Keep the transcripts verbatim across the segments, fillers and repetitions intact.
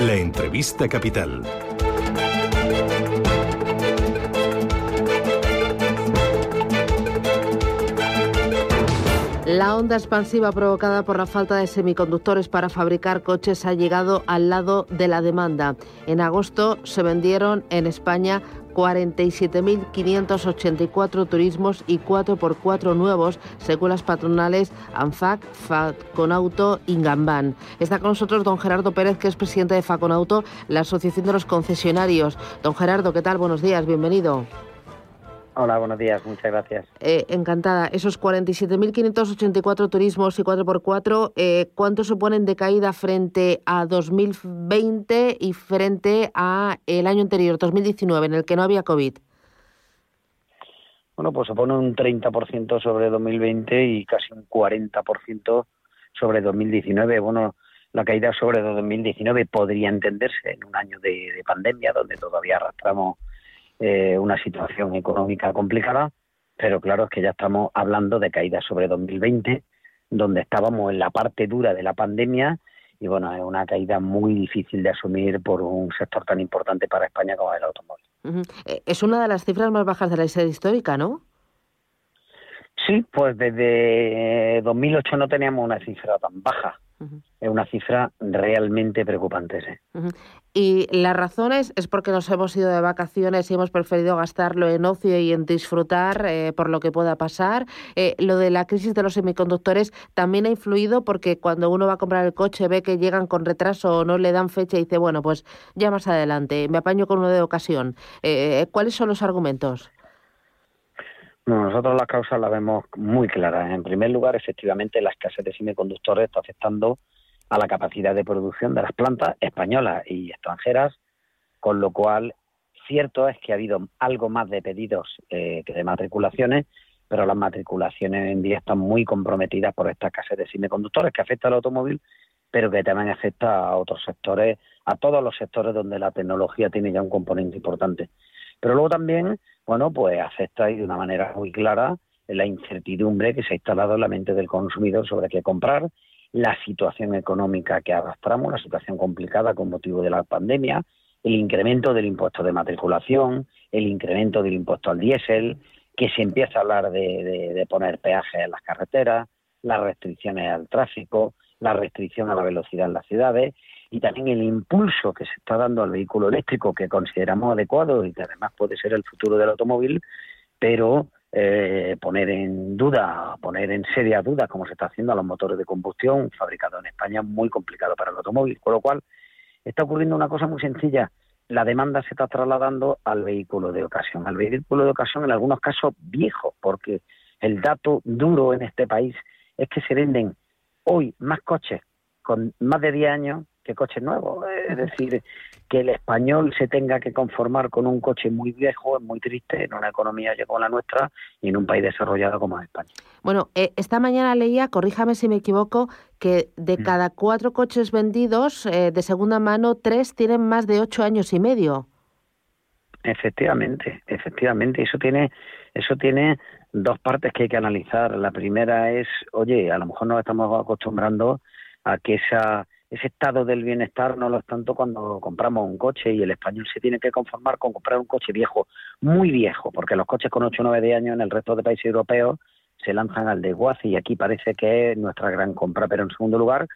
La entrevista capital. La onda expansiva provocada por la falta de semiconductores para fabricar coches ha llegado al lado de la demanda. En agosto se vendieron en España cuarenta y siete mil quinientos ochenta y cuatro turismos y cuatro por cuatro nuevos, según las patronales ANFAC, FACONAUTO, Ingambán. Está con nosotros don Gerardo Pérez, que es presidente de FACONAUTO, la Asociación de los Concesionarios. Don Gerardo, ¿qué tal? Buenos días, bienvenido. Hola, buenos días, muchas gracias. Eh, encantada. Esos cuarenta y siete mil quinientos ochenta y cuatro turismos y cuatro por cuatro, eh, ¿cuánto suponen de caída frente a dos mil veinte y frente a el año anterior, dos mil diecinueve, en el que no había COVID? Bueno, pues supone un treinta por ciento sobre dos mil veinte y casi un cuarenta por ciento sobre dos mil diecinueve. Bueno, la caída sobre dos mil diecinueve podría entenderse en un año de, de pandemia, donde todavía arrastramos Eh, una situación económica complicada, pero claro, es que ya estamos hablando de caídas sobre dos mil veinte, donde estábamos en la parte dura de la pandemia, y bueno, es una caída muy difícil de asumir por un sector tan importante para España como el automóvil. Uh-huh. Es una de las cifras más bajas de la historia histórica, ¿no? Sí, pues desde dos mil ocho no teníamos una cifra tan baja. Uh-huh. Es una cifra realmente preocupante, ¿eh? Uh-huh. Y las razones es porque nos hemos ido de vacaciones y hemos preferido gastarlo en ocio y en disfrutar eh, por lo que pueda pasar. Eh, lo de la crisis de los semiconductores también ha influido, porque cuando uno va a comprar el coche ve que llegan con retraso o no le dan fecha y dice, bueno, pues ya más adelante, me apaño con uno de ocasión. Eh, ¿Cuáles son los argumentos? No, nosotros las causas las vemos muy claras. En primer lugar, efectivamente, la escasez de semiconductores está afectando a la capacidad de producción de las plantas españolas y extranjeras, con lo cual cierto es que ha habido algo más de pedidos eh, que de matriculaciones, pero las matriculaciones en día están muy comprometidas por esta escasez de semiconductores que afecta al automóvil, pero que también afecta a otros sectores, a todos los sectores donde la tecnología tiene ya un componente importante. Pero luego también, bueno, pues afecta de una manera muy clara la incertidumbre que se ha instalado en la mente del consumidor sobre qué comprar, la situación económica que arrastramos, la situación complicada con motivo de la pandemia, el incremento del impuesto de matriculación, el incremento del impuesto al diésel, que se empieza a hablar de, de, de poner peajes en las carreteras, las restricciones al tráfico, la restricción a la velocidad en las ciudades, y también el impulso que se está dando al vehículo eléctrico, que consideramos adecuado y que además puede ser el futuro del automóvil, pero eh, poner en duda, poner en serias dudas, como se está haciendo, a los motores de combustión fabricados en España, muy complicado para el automóvil. Con lo cual, está ocurriendo una cosa muy sencilla: la demanda se está trasladando al vehículo de ocasión, al vehículo de ocasión en algunos casos viejo, porque el dato duro en este país es que se venden hoy más coches con más de diez años que coches nuevos. Es decir, que el español se tenga que conformar con un coche muy viejo es muy triste en una economía como la nuestra y en un país desarrollado como España. Bueno, eh, esta mañana leía, corríjame si me equivoco, que de mm. cada cuatro coches vendidos eh, de segunda mano, tres tienen más de ocho años y medio. Efectivamente, efectivamente. Eso tiene, eso tiene dos partes que hay que analizar. La primera es, oye, a lo mejor nos estamos acostumbrando a que esa... ese estado del bienestar no lo es tanto cuando compramos un coche, y el español se tiene que conformar con comprar un coche viejo, muy viejo, porque los coches con ocho o nueve años en el resto de países europeos se lanzan al desguace, y aquí parece que es nuestra gran compra. Pero en segundo lugar,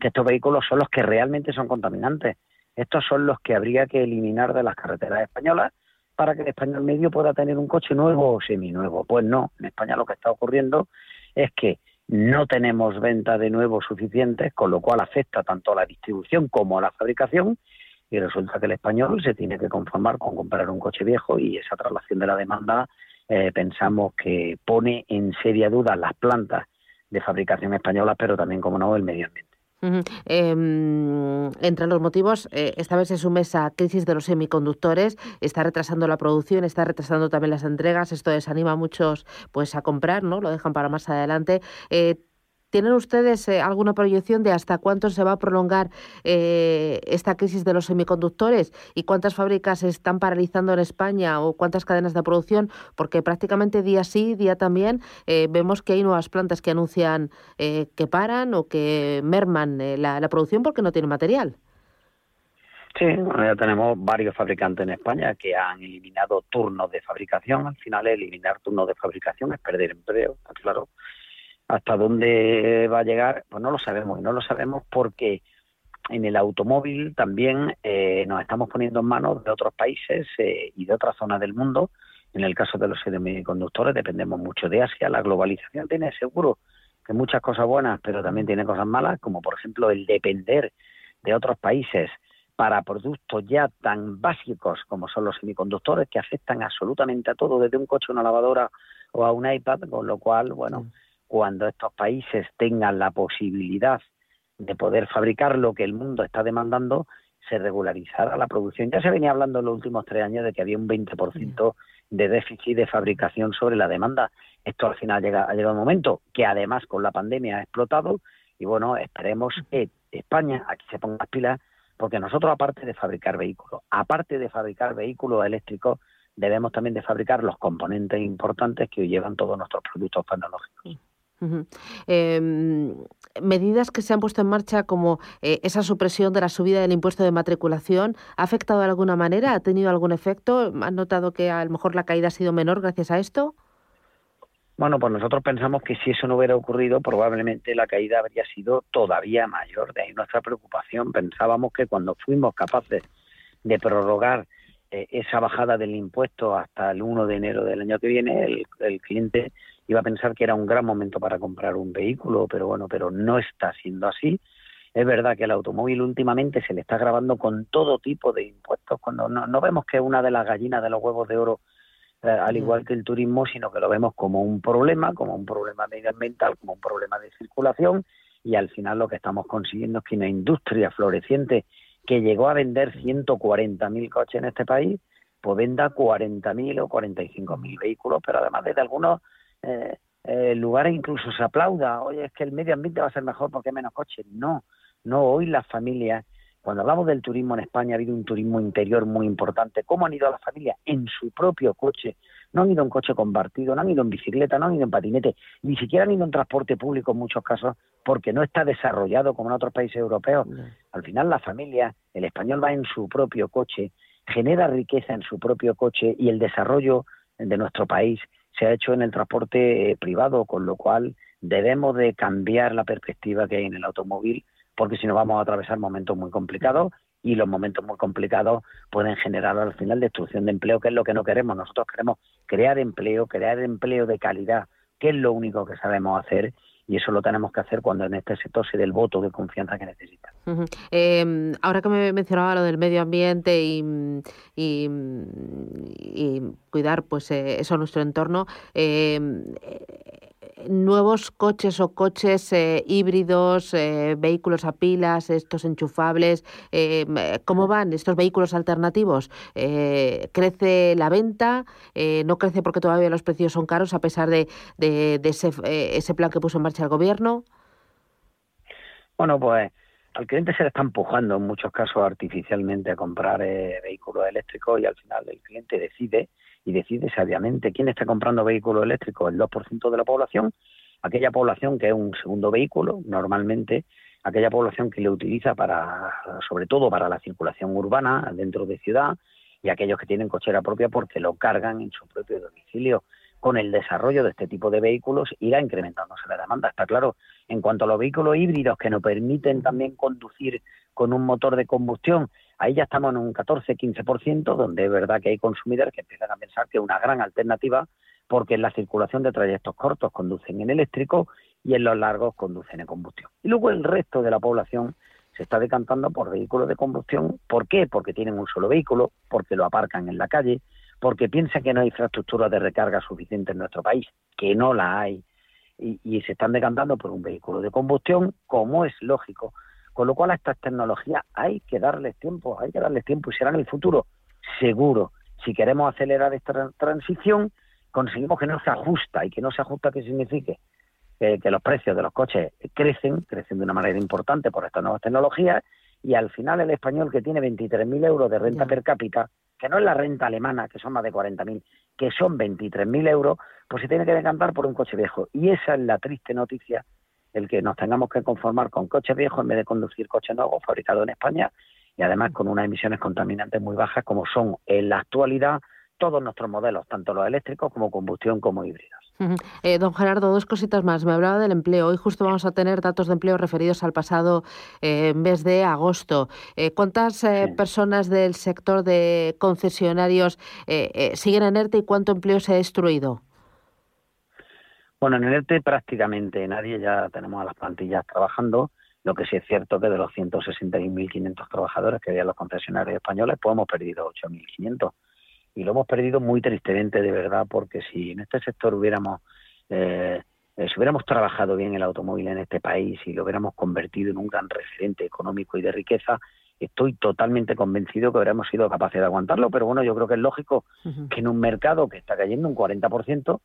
que estos vehículos son los que realmente son contaminantes. Estos son los que habría que eliminar de las carreteras españolas para que el español medio pueda tener un coche nuevo o seminuevo. Pues no, en España lo que está ocurriendo es que no tenemos venta de nuevos suficientes, con lo cual afecta tanto a la distribución como a la fabricación, y resulta que el español se tiene que conformar con comprar un coche viejo, y esa traslación de la demanda eh, pensamos que pone en seria duda las plantas de fabricación españolas, pero también, como no, el medio ambiente. Uh-huh. Eh, entre los motivos, eh, esta vez se suma esa crisis de los semiconductores, está retrasando la producción, está retrasando también las entregas, esto desanima a muchos pues, a comprar, ¿no? Lo dejan para más adelante. Eh, ¿Tienen ustedes eh, alguna proyección de hasta cuánto se va a prolongar eh, esta crisis de los semiconductores y cuántas fábricas se están paralizando en España o cuántas cadenas de producción? Porque prácticamente día sí, día también, eh, vemos que hay nuevas plantas que anuncian eh, que paran o que merman eh, la, la producción porque no tienen material. Sí, bueno, ya tenemos varios fabricantes en España que han eliminado turnos de fabricación. Al final, eliminar turnos de fabricación es perder empleo, claro. ¿Hasta dónde va a llegar? Pues no lo sabemos, y no lo sabemos porque en el automóvil también eh, nos estamos poniendo en manos de otros países eh, y de otras zonas del mundo. En el caso de los semiconductores dependemos mucho de Asia. La globalización tiene seguro que muchas cosas buenas, pero también tiene cosas malas, como por ejemplo el depender de otros países para productos ya tan básicos como son los semiconductores, que afectan absolutamente a todo, desde un coche a una lavadora o a un iPad, con lo cual, bueno... Mm. Cuando estos países tengan la posibilidad de poder fabricar lo que el mundo está demandando, se regularizará la producción. Ya se venía hablando en los últimos tres años de que había un veinte por ciento de déficit de fabricación sobre la demanda. Esto al final llega, ha llegado un momento que además con la pandemia ha explotado y bueno, esperemos que España aquí se ponga las pilas, porque nosotros aparte de fabricar vehículos, aparte de fabricar vehículos eléctricos, debemos también de fabricar los componentes importantes que hoy llevan todos nuestros productos tecnológicos. Uh-huh. Eh, medidas que se han puesto en marcha como eh, esa supresión de la subida del impuesto de matriculación, ¿ha afectado de alguna manera? ¿Ha tenido algún efecto? ¿Has notado que a lo mejor la caída ha sido menor gracias a esto? Bueno, pues nosotros pensamos que si eso no hubiera ocurrido, probablemente la caída habría sido todavía mayor. De ahí nuestra preocupación. Pensábamos que cuando fuimos capaces de prorrogar eh, esa bajada del impuesto hasta el primero de enero del año que viene, el, el cliente... iba a pensar que era un gran momento para comprar un vehículo, pero bueno, pero no está siendo así. Es verdad que el automóvil últimamente se le está grabando con todo tipo de impuestos, cuando no, no vemos que es una de las gallinas de los huevos de oro, eh, al igual que el turismo, sino que lo vemos como un problema, como un problema medioambiental, como un problema de circulación, y al final lo que estamos consiguiendo es que una industria floreciente que llegó a vender ciento cuarenta mil coches en este país, pues venda cuarenta mil o cuarenta y cinco mil vehículos, pero además desde algunos... Eh, eh, lugares incluso se aplauda, oye, es que el medio ambiente va a ser mejor porque hay menos coches. No, no, hoy las familias, cuando hablamos del turismo en España, ha habido un turismo interior muy importante. ¿Cómo han ido las familias? En su propio coche. No han ido en coche compartido, no han ido en bicicleta, no han ido en patinete, ni siquiera han ido en transporte público en muchos casos, porque no está desarrollado como en otros países europeos. Mm. Al final la familia, el español va en su propio coche, genera riqueza en su propio coche, y el desarrollo de nuestro país se ha hecho en el transporte eh, privado, con lo cual debemos de cambiar la perspectiva que hay en el automóvil, porque si no vamos a atravesar momentos muy complicados, y los momentos muy complicados pueden generar al final destrucción de empleo, que es lo que no queremos. Nosotros queremos crear empleo, crear empleo de calidad, que es lo único que sabemos hacer, y eso lo tenemos que hacer cuando en este sector se dé el voto de confianza que necesita. Uh-huh. Eh, ahora que me mencionaba lo del medio ambiente y, y, y cuidar pues eh, eso nuestro entorno, eh, nuevos coches o coches eh, híbridos, eh, vehículos a pilas, estos enchufables, eh, ¿cómo van estos vehículos alternativos? Eh, ¿crece la venta? Eh, ¿no crece porque todavía los precios son caros a pesar de, de, de ese, eh, ese plan que puso en marcha el gobierno? Bueno, pues al cliente se le está empujando en muchos casos artificialmente a comprar eh, vehículos eléctricos, y al final el cliente decide, y decide sabiamente. ¿Quién está comprando vehículos eléctricos? El dos por ciento de la población, aquella población que es un segundo vehículo normalmente, aquella población que lo utiliza para, sobre todo para la circulación urbana dentro de ciudad, y aquellos que tienen cochera propia porque lo cargan en su propio domicilio. Con el desarrollo de este tipo de vehículos irá incrementándose la demanda, está claro. En cuanto a los vehículos híbridos, que nos permiten también conducir con un motor de combustión, ahí ya estamos en un catorce a quince por ciento, donde es verdad que hay consumidores que empiezan a pensar que es una gran alternativa, porque en la circulación de trayectos cortos conducen en eléctrico y en los largos conducen en combustión. Y luego el resto de la población se está decantando por vehículos de combustión. ¿Por qué? Porque tienen un solo vehículo, porque lo aparcan en la calle, porque piensan que no hay infraestructura de recarga suficiente en nuestro país, que no la hay, y, y se están decantando por un vehículo de combustión, como es lógico, Con lo cual a estas tecnologías hay que darles tiempo, hay que darles tiempo y será en el futuro, seguro. Si queremos acelerar esta transición, conseguimos que no se ajusta. ¿Y que no se ajusta qué significa? Eh, que los precios de los coches crecen, crecen de una manera importante por estas nuevas tecnologías, y al final el español que tiene veintitrés mil euros de renta per cápita, que no es la renta alemana, que son más de cuarenta mil, que son veintitrés mil euros, pues se tiene que decantar por un coche viejo. Y esa es la triste noticia, el que nos tengamos que conformar con coches viejos en vez de conducir coches nuevos fabricados en España, y además con unas emisiones contaminantes muy bajas, como son en la actualidad todos nuestros modelos, tanto los eléctricos como combustión como híbridos. Uh-huh. Eh, don Gerardo, dos cositas más. Me hablaba del empleo. Hoy justo vamos a tener datos de empleo referidos al pasado eh, mes de agosto. Eh, ¿Cuántas eh, sí. personas del sector de concesionarios eh, eh, siguen en ERTE y cuánto empleo se ha destruido? Bueno, en el ERTE prácticamente nadie. Ya tenemos a las plantillas trabajando. Lo que sí es cierto es que de los ciento sesenta y un mil quinientos trabajadores que había los concesionarios españoles, pues hemos perdido ocho mil quinientos. Y lo hemos perdido muy tristemente, de verdad, porque si en este sector hubiéramos, eh, si hubiéramos trabajado bien el automóvil en este país y lo hubiéramos convertido en un gran referente económico y de riqueza, estoy totalmente convencido que hubiéramos sido capaces de aguantarlo. Pero bueno, yo creo que es lógico uh-huh. que en un mercado que está cayendo un cuarenta por ciento,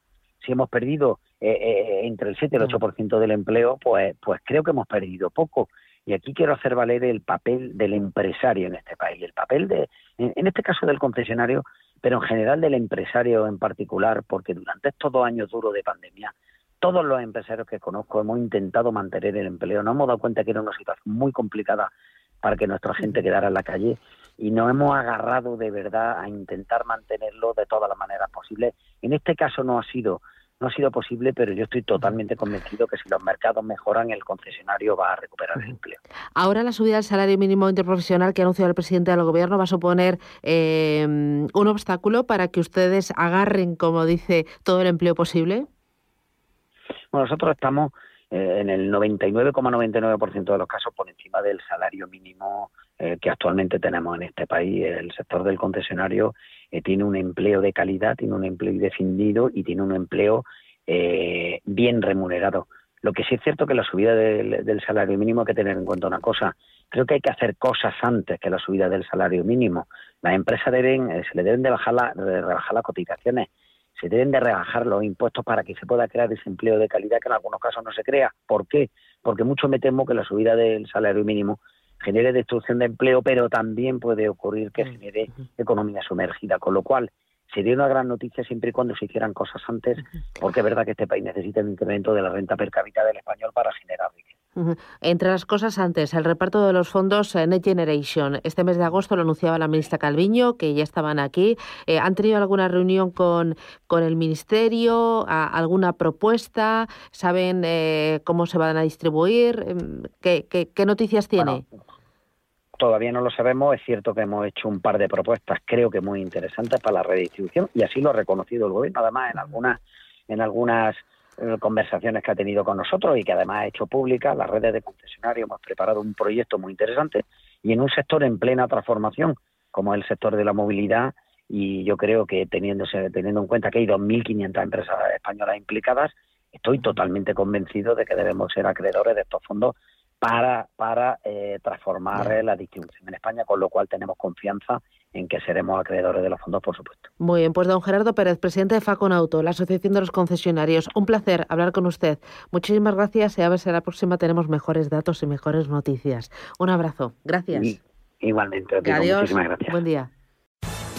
si hemos perdido eh, eh, entre el siete y el ocho por ciento del empleo, pues, pues creo que hemos perdido poco. Y aquí quiero hacer valer el papel del empresario en este país, el papel de, en, en este caso del concesionario, pero en general del empresario en particular, porque durante estos dos años duros de pandemia, todos los empresarios que conozco hemos intentado mantener el empleo. Nos hemos dado cuenta que era una situación muy complicada para que nuestra gente quedara en la calle y nos hemos agarrado de verdad a intentar mantenerlo de todas las maneras posibles. En este caso no ha sido no ha sido posible, pero yo estoy totalmente convencido que si los mercados mejoran, el concesionario va a recuperar el empleo. Ahora la subida del salario mínimo interprofesional que ha anunciado el presidente del Gobierno va a suponer eh, un obstáculo para que ustedes agarren, como dice, todo el empleo posible. Bueno, nosotros estamos eh, en el noventa y nueve coma noventa y nueve por ciento de los casos por encima del salario mínimo eh, que actualmente tenemos en este país. El sector del concesionario Eh, tiene un empleo de calidad, tiene un empleo indefinido y tiene un empleo eh, bien remunerado. Lo que sí es cierto es que la subida del, del salario mínimo hay que tener en cuenta una cosa. Creo que hay que hacer cosas antes que la subida del salario mínimo. Las empresas deben, eh, se le deben de bajar la, de rebajar las cotizaciones, se deben de rebajar los impuestos para que se pueda crear ese empleo de calidad que en algunos casos no se crea. ¿Por qué? Porque mucho me temo que la subida del salario mínimo genere destrucción de empleo, pero también puede ocurrir que genere economía sumergida, con lo cual sería una gran noticia siempre y cuando se hicieran cosas antes, porque es verdad que este país necesita un incremento de la renta per cápita del español para generar riqueza. Entre las cosas antes, el reparto de los fondos Next Generation. Este mes de agosto lo anunciaba la ministra Calviño, que ya estaban aquí. Eh, ¿Han tenido alguna reunión con, con el ministerio? A, ¿Alguna propuesta? ¿Saben eh, cómo se van a distribuir? ¿Qué, qué, qué noticias tiene? Bueno, todavía no lo sabemos. Es cierto que hemos hecho un par de propuestas, creo que muy interesantes, para la redistribución, y así lo ha reconocido el Gobierno, además, en algunas... En algunas conversaciones que ha tenido con nosotros y que además ha hecho pública. Las redes de concesionarios hemos preparado un proyecto muy interesante y en un sector en plena transformación como es el sector de la movilidad, y yo creo que teniéndose, teniendo en cuenta que hay dos mil quinientas empresas españolas implicadas, estoy totalmente convencido de que debemos ser acreedores de estos fondos para, para eh, transformar eh, la distribución en España, con lo cual tenemos confianza en que seremos acreedores de los fondos, por supuesto. Muy bien, pues don Gerardo Pérez, presidente de FACONAUTO, la Asociación de los Concesionarios. Un placer hablar con usted. Muchísimas gracias y a ver si a la próxima tenemos mejores datos y mejores noticias. Un abrazo. Gracias. Y, igualmente. Digo, adiós. Muchísimas gracias. Buen día.